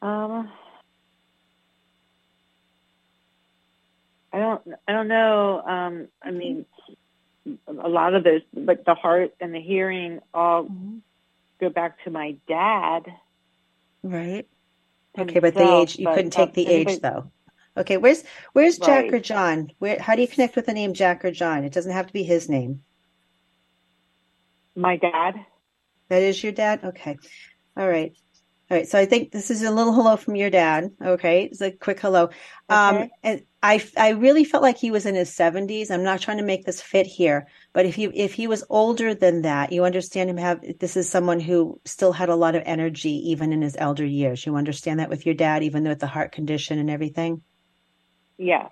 I don't know. I mean, a lot of those, but the heart and the hearing all go back to my dad. Right. Okay, himself, but the age, you couldn't take the age though. Okay, where's right. Jack or John? How do you connect with the name Jack or John? It doesn't have to be his name. My dad. That is your dad? Okay. All right. So I think this is a little hello from your dad. Okay. It's a quick hello. Okay. And I really felt like he was in his 70s. I'm not trying to make this fit here, but if he was older than that, you understand him this is someone who still had a lot of energy, even in his elder years. You understand that with your dad, even though with the heart condition and everything? Yes.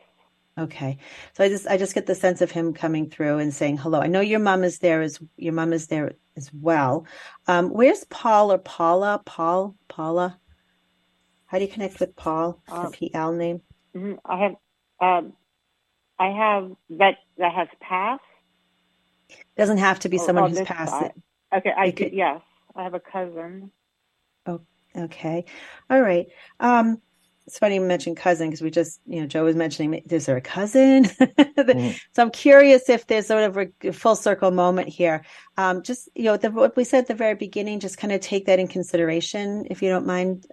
Okay. So I just get the sense of him coming through and saying hello. I know your mom is there as well. Where's Paul or Paula? Paula? How do you connect with Paul? It's the PL name. I have that has passed. Doesn't have to be someone who's passed side. It. Okay. Yes. I have a cousin. Oh, okay. All right. It's funny you mentioned cousin because we just, Joe was mentioning, is there a cousin? So I'm curious if there's sort of a full circle moment here. Just, what we said at the very beginning, just kind of take that in consideration if you don't mind.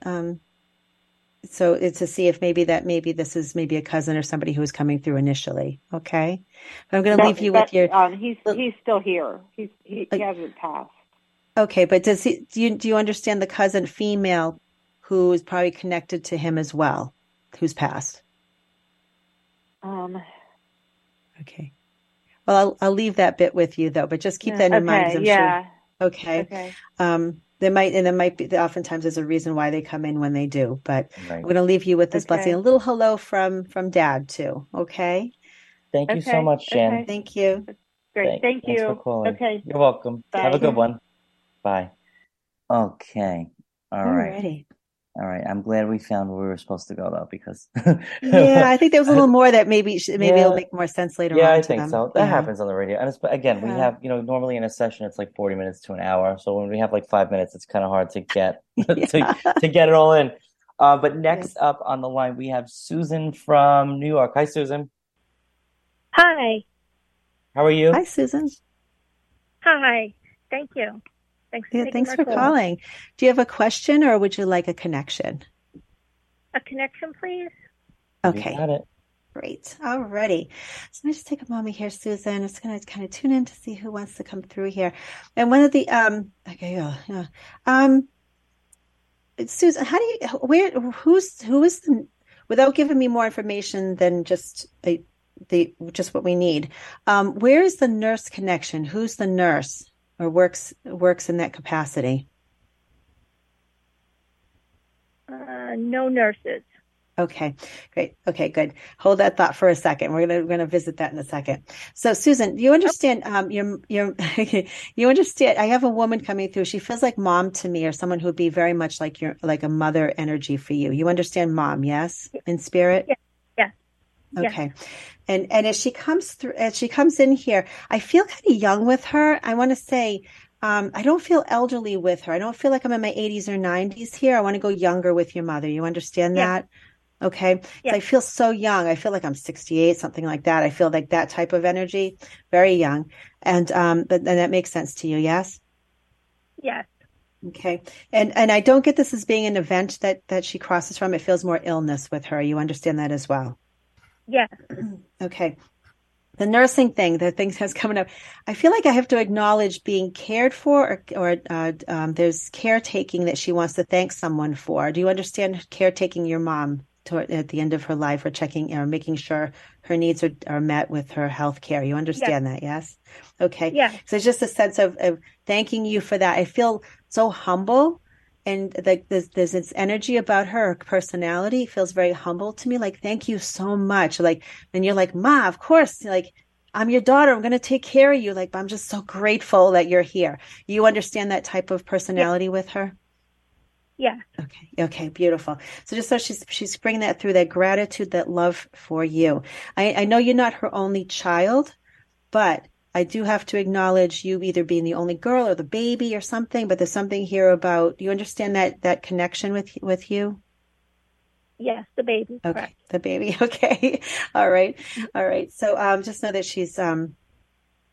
So it's to see if maybe this is maybe a cousin or somebody who was coming through initially. Okay. But I'm going to leave you with your... he's still here. He hasn't passed. Okay. But do you understand the cousin female who is probably connected to him as well, who's passed? Okay. Well, I'll leave that bit with you though, but just keep that in mind. I'm sure. Okay. There might be. Oftentimes, there's a reason why they come in when they do. But right. I'm going to leave you with this blessing. A little hello from Dad too. Okay. Thank you so much, Jan. Okay. Thank you. Great. Thank you. Thanks for calling. Okay. You're welcome. Bye. Have a good one. Bye. Okay. All right. I'm glad we found where we were supposed to go though, because I think there was a little more that maybe it'll make more sense later on. Yeah, I think so. That happens on the radio. And again, we have, normally in a session, it's like 40 minutes to an hour. So when we have like 5 minutes, it's kind of hard to get to get it all in. But next up on the line, we have Susan from New York. Hi, Susan. Hi. How are you? Hi, Susan. Hi. Thank you. Thanks for calling. Do you have a question or would you like a connection? A connection, please. Okay. Got it. Great. Alrighty. So let me just take a moment here, Susan. I'm just going to kind of tune in to see who wants to come through here. And one of the, Susan, how do you, without giving me more information than just just what we need, where is the nurse connection? Who's the nurse? Or works in that capacity? No nurses. Okay, great. Okay, good. Hold that thought for a second. We're gonna visit that in a second. So, Susan, you understand? You understand? I have a woman coming through. She feels like mom to me, or someone who would be very much like like a mother energy for you. You understand, mom? Yes, in spirit. Yeah. Okay. Yes. And as she comes in here, I feel kind of young with her. I want to say, I don't feel elderly with her. I don't feel like I'm in my 80s or 90s here. I want to go younger with your mother. You understand that? Okay. Yes. So I feel so young. I feel like I'm 68, something like that. I feel like that type of energy, very young. And, but that makes sense to you. Yes. Yes. Okay. And I don't get this as being an event that she crosses from. It feels more illness with her. You understand that as well? Yeah. Okay. the nursing thing, the things that's coming up, I feel like I have to acknowledge being cared for, or there's caretaking that she wants to thank someone for. Do you understand caretaking your mom at the end of her life, or checking or making sure her needs are met with her health care? You understand that? Yes. Okay. Yeah. So it's just a sense of thanking you for that. I feel so humble, and like there's this energy about her personality. It feels very humble to me. Like, thank you so much. Like, and you're like, Ma, of course. Like, I'm your daughter. I'm going to take care of you. Like, I'm just so grateful that you're here. You understand that type of personality with her? Yeah. Okay. Okay. Beautiful. So just so she's bringing that through, that gratitude, that love for you. I know you're not her only child, but I do have to acknowledge you either being the only girl or the baby or something, but there's something here about, you understand that connection with you? Yes, the baby. Okay. Correct. The baby. Okay. All right. All right. So just know that she's, and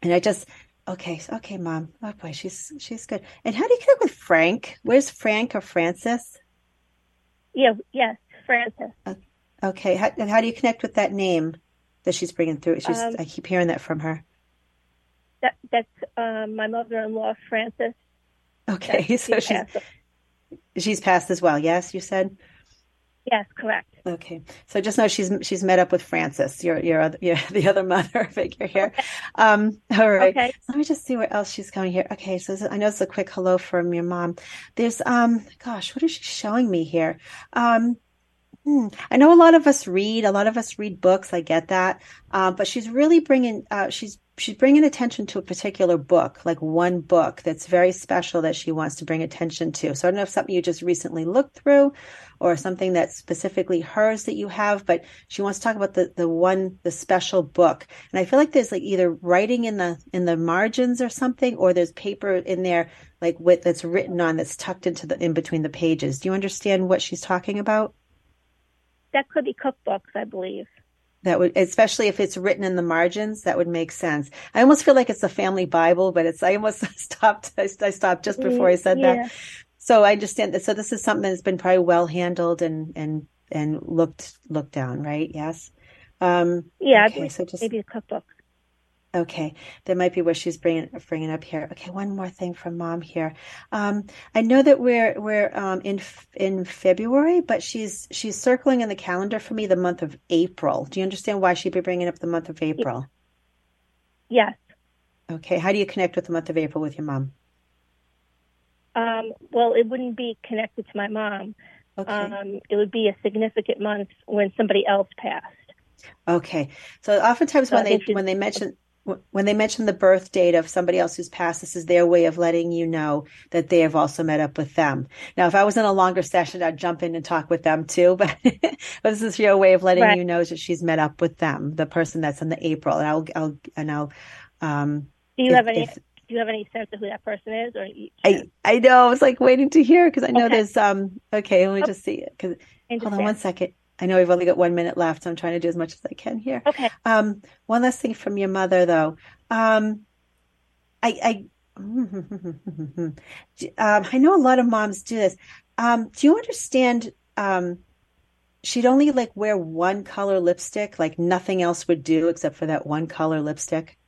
I just, Okay, Mom. Oh boy, she's good. And how do you connect with Frank? Where's Frank or Francis? Yeah, yes, Francis. Okay. How do you connect with that name that she's bringing through? I keep hearing that from her. That's my mother-in-law, Francis. Okay, so she's passed as well. Yes, you said. Yes, correct. Okay, so just know she's met up with Frances, the other mother figure here. Okay. All right, okay. Let me just see where else she's going here. Okay, so I know it's a quick hello from your mom. There's what is she showing me here? I know a lot of us read books. I get that, but she's really bringing she's bringing attention to a particular book, like one book that's very special that she wants to bring attention to. So I don't know if something you just recently looked through or something that's specifically hers that you have, but she wants to talk about the special book. And I feel like there's like either writing in the margins or something, or there's paper in there like with that's written on, that's tucked into the, in between the pages. Do you understand what she's talking about? That could be cookbooks, I believe. That would, especially if it's written in the margins, that would make sense. I almost feel like it's a family Bible, but it's, I stopped just before I said that. So I understand that. So this is something that's been probably well handled and looked down, right? Yes. Okay, so just maybe a cookbook. Okay. That might be where she's bringing up here. Okay. One more thing from Mom here. I know that we're in February, but she's circling in the calendar for me, the month of April. Do you understand why she'd be bringing up the month of April? Yes. Okay. How do you connect with the month of April with your mom? Well, it wouldn't be connected to my mom. Okay. It would be a significant month when somebody else passed. Okay. So oftentimes when they mention the birth date of somebody else who's passed, this is their way of letting you know that they have also met up with them. Now, if I was in a longer session, I'd jump in and talk with them too, but this is your way of letting you know that she's met up with them, the person that's in the April. And do you have any sense of who that person is? Or I know, I was like waiting to hear, because I know there's, let me just see it. Hold on one second. I know we've only got 1 minute left, so I'm trying to do as much as I can here. Okay. One last thing from your mother, though. I know a lot of moms do this. Do you understand? She'd only like wear one color lipstick, like nothing else would do except for that one color lipstick.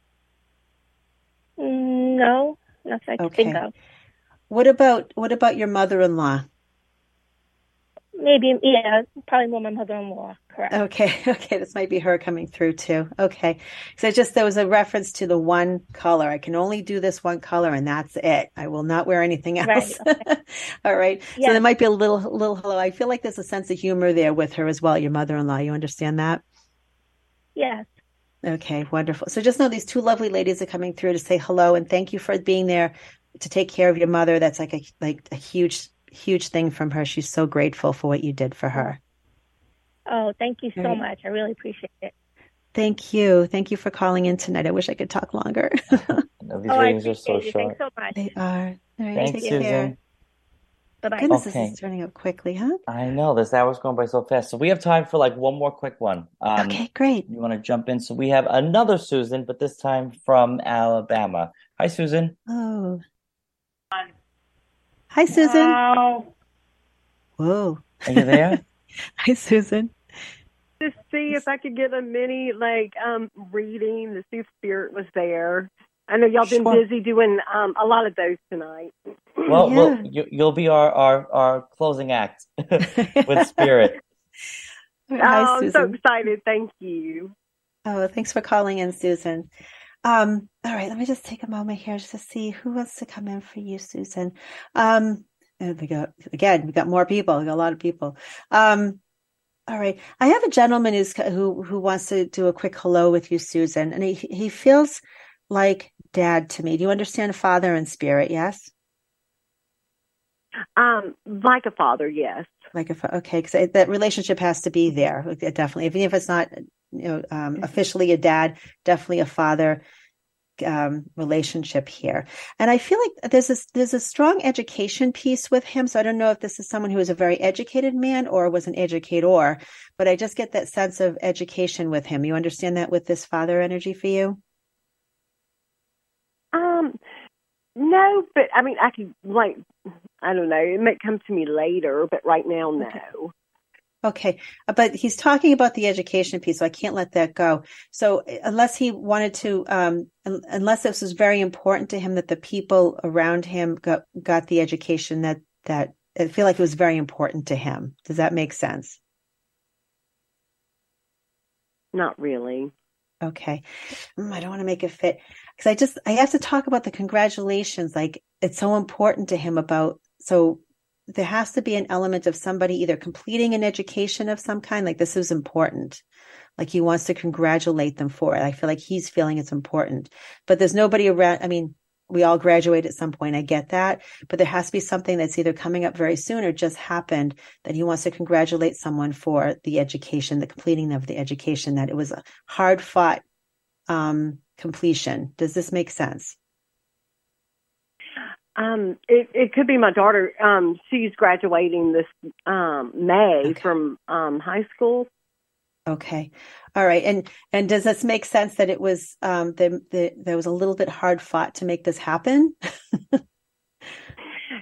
No, not that I can think of. What about your mother-in-law? Maybe, yeah, probably more my mother-in-law, correct. Okay, this might be her coming through too. Okay, so just there was a reference to the one color. I can only do this one color and that's it. I will not wear anything else. Right, okay. All right, yeah. So there might be a little hello. I feel like there's a sense of humor there with her as well, your mother-in-law. You understand that? Yes. Okay, wonderful. So just know these two lovely ladies are coming through to say hello and thank you for being there to take care of your mother. That's like a huge thing from her. She's so grateful for what you did for her. Oh, thank you so much. I really appreciate it. Thank you. Thank you for calling in tonight. I wish I could talk longer. These readings are so short. Thanks so much. They are. All right, thanks, Susan. Bye-bye. Goodness, this is turning up quickly, huh? I know. This hour's going by so fast. So we have time for like one more quick one. Okay, great. You want to jump in? So we have another Susan, but this time from Alabama. Hi, Susan. Oh. Hi, Susan. Wow. Whoa. Are you there? Hi, Susan. to see if I could get a mini, like, reading to see if Spirit was there. I know y'all been busy doing a lot of those tonight. Well, yeah. Well, you'll be our closing act with Spirit. Hi, Susan. I'm so excited. Thank you. Oh, thanks for calling in, Susan. All right, let me just take a moment here just to see who wants to come in for you, Susan. We got more people. We got a lot of people. All right. I have a gentleman who wants to do a quick hello with you, Susan, and he feels like dad to me. Do you understand father and spirit? Yes. Like a father, yes. Like a okay, because that relationship has to be there, definitely. Even if it's not, officially a dad, definitely a father relationship here. And I feel like there's a strong education piece with him. So I don't know if this is someone who is a very educated man or was an educator, but I just get that sense of education with him. You understand that with this father energy for you? No, but I mean, I could, like, I don't know. It might come to me later, but right now, no. Okay. But he's talking about the education piece, so I can't let that go. So unless he wanted to, unless this was very important to him that the people around him got the education that I feel like it was very important to him. Does that make sense? Not really. Okay. I don't want to make it fit because I have to talk about the congratulations. Like, it's so important to him so there has to be an element of somebody either completing an education of some kind. Like, this is important. Like, he wants to congratulate them for it. I feel like he's feeling it's important, but there's nobody around. I mean, we all graduate at some point. I get that, but there has to be something that's either coming up very soon or just happened that he wants to congratulate someone for the education, the completing of the education, that it was a hard fought completion. Does this make sense? It could be my daughter. She's graduating this May from high school. Okay. All right. And does this make sense that it was there was a little bit hard fought to make this happen?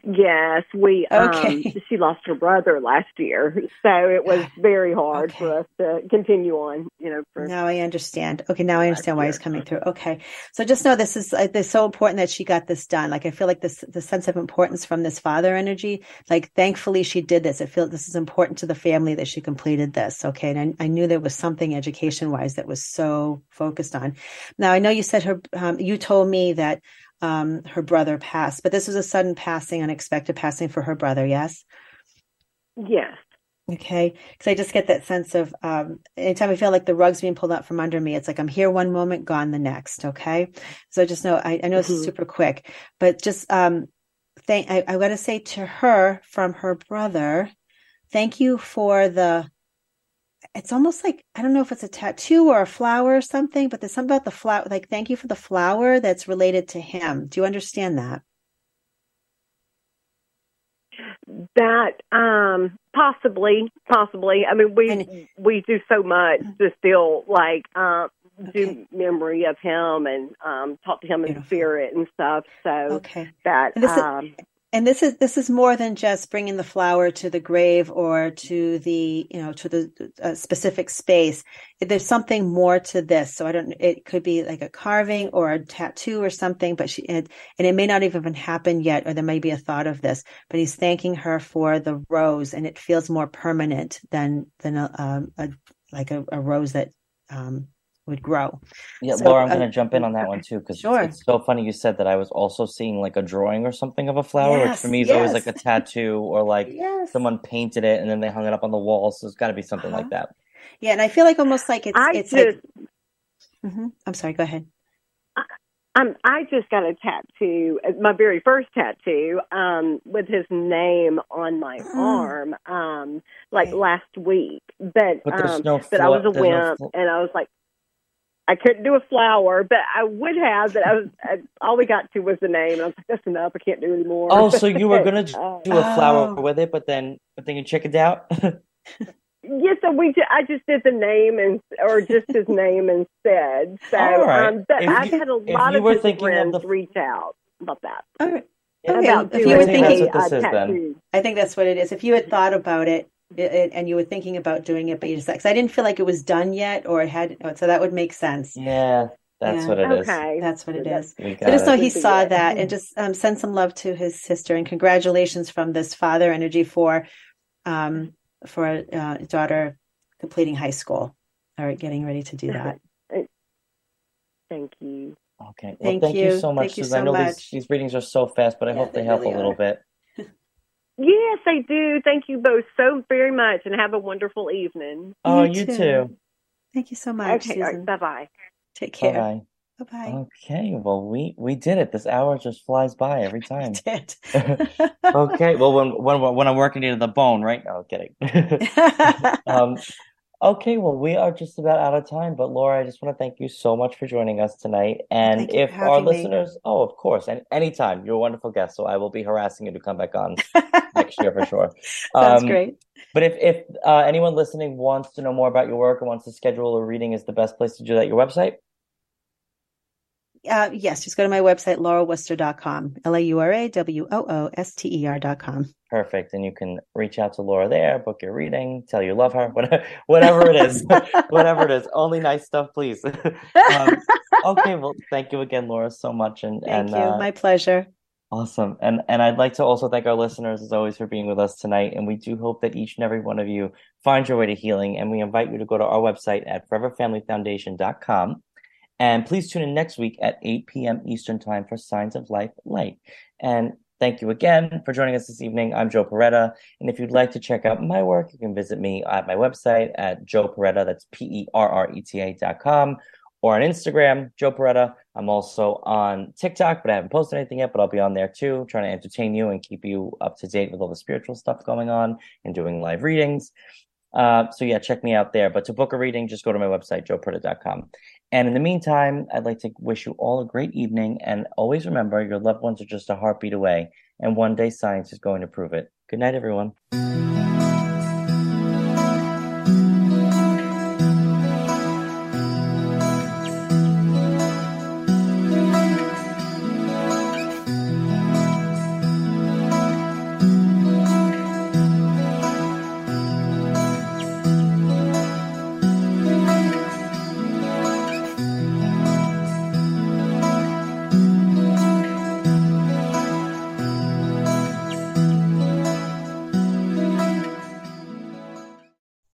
Yes, she lost her brother last year, so it was very hard for us to continue on, Now I understand. Okay, now I understand why he's coming through. Okay. So just know this is so important that she got this done. Like, I feel like the sense of importance from this father energy, like, thankfully she did this. I feel this is important to the family that she completed this. Okay. And I knew there was something education-wise that was so focused on. Now, I know you said you told me that her brother passed, but this was a sudden passing, unexpected passing for her brother. Yes. Yes. Okay. Cause I just get that sense of, anytime I feel like the rug's being pulled out from under me, it's like, I'm here one moment, gone the next. Okay. So just know, I know this is super quick, but just, I got to say to her from her brother, thank you for it's almost like, I don't know if it's a tattoo or a flower or something, but there's something about the flower, like, thank you for the flower that's related to him. Do you understand that? That, possibly. I mean, we do so much to still, like, do memory of him and talk to him in spirit and stuff. So that, and this is more than just bringing the flower to the grave or to the, to the specific space. There's something more to this. So it could be like a carving or a tattoo or something, but and it may not even happen yet, or there may be a thought of this, but he's thanking her for the rose, and it feels more permanent than a rose that, would grow. Yeah, so, Laura, I'm going to jump in on that one too, because it's so funny you said that. I was also seeing like a drawing or something of a flower, which for me is always like a tattoo or like someone painted it and then they hung it up on the wall. So it's got to be something like that. Yeah, and I feel like almost like I'm sorry, go ahead. I just got a tattoo, my very first tattoo, with his name on my arm, last week. But I was a wimp, and I was like, I couldn't do a flower, but I would have. But all we got to was the name, and I was like, "That's enough. I can't do any more." Oh, so you were gonna do a flower with it, but then you chickened out. Yes, so I just did the name just his name instead. So, right. But I've had a lot of his friends reach out about that. All right. Okay. About doing I think that's what it is. If you had thought about it, and you were thinking about doing it, but you just, because I didn't feel like it was done yet, or it had, so that would make sense. Yeah, that's what it is. That's what it is. So just know he saw that, and just send some love to his sister, and congratulations from this father energy for a daughter completing high school, or getting ready to do that. Thank you. Okay. Well, thank you so much. Susan. I know these readings are so fast, but I hope they help really a little bit. Yes, I do. Thank you both so very much, and have a wonderful evening. Oh, you too. Thank you so much. Okay, Susan. Right, bye-bye. Take care. Bye-bye. Bye-bye. Okay, well, we did it. This hour just flies by every time. We did. Okay, well, when I'm working into the bone, right? No, kidding. Okay, well, we are just about out of time, but Laura, I just want to thank you so much for joining us tonight. And thank if our listeners, of course, and anytime, you're a wonderful guest, so I will be harassing you to come back on next year for sure. That's great. But if anyone listening wants to know more about your work and wants to schedule a reading, is the best place to do that your website? Yes, just go to my website, laurawooster.com, laurawooster.com. Perfect. And you can reach out to Laura there, book your reading, tell you love her, whatever it is. Only nice stuff, please. Okay. Well, thank you again, Laura, so much. Thank you. My pleasure. Awesome. And I'd like to also thank our listeners, as always, for being with us tonight. And we do hope that each and every one of you find your way to healing. And we invite you to go to our website at foreverfamilyfoundation.com. And please tune in next week at 8 p.m. Eastern Time for Signs of Life Light. And thank you again for joining us this evening. I'm Joe Perretta. And if you'd like to check out my work, you can visit me at my website at Joe Perretta. That's Perretta.com. Or on Instagram, Joe Perretta. I'm also on TikTok, but I haven't posted anything yet, but I'll be on there too, trying to entertain you and keep you up to date with all the spiritual stuff going on and doing live readings. So check me out there. But to book a reading, just go to my website, joeperretta.com. And in the meantime, I'd like to wish you all a great evening. And always remember, your loved ones are just a heartbeat away. And one day science is going to prove it. Good night, everyone.